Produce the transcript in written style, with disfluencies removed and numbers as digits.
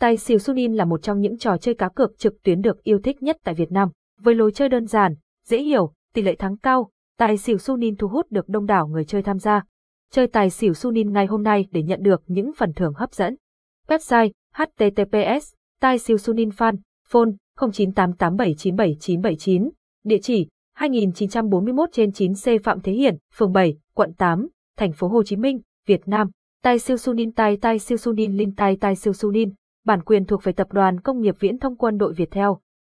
Tài xỉu Sunwin là một trong những trò chơi cá cược trực tuyến được yêu thích nhất tại Việt Nam. Với lối chơi đơn giản, dễ hiểu, tỷ lệ thắng cao, tài xỉu Sunwin thu hút được đông đảo người chơi tham gia. Chơi tài xỉu Sunwin ngay hôm nay để nhận được những phần thưởng hấp dẫn. Website: https://taixỉusunwin.fan. Phone: 0988797979. Địa chỉ: 2941/9C Phạm Thế Hiển, phường 7, quận 8, Thành phố Hồ Chí Minh, Việt Nam. Tài xỉu Sunwin, tài xỉu Sunwin, linh tài xỉu Sunwin. Bản quyền thuộc về Tập đoàn Công nghiệp Viễn thông Quân đội Viettel.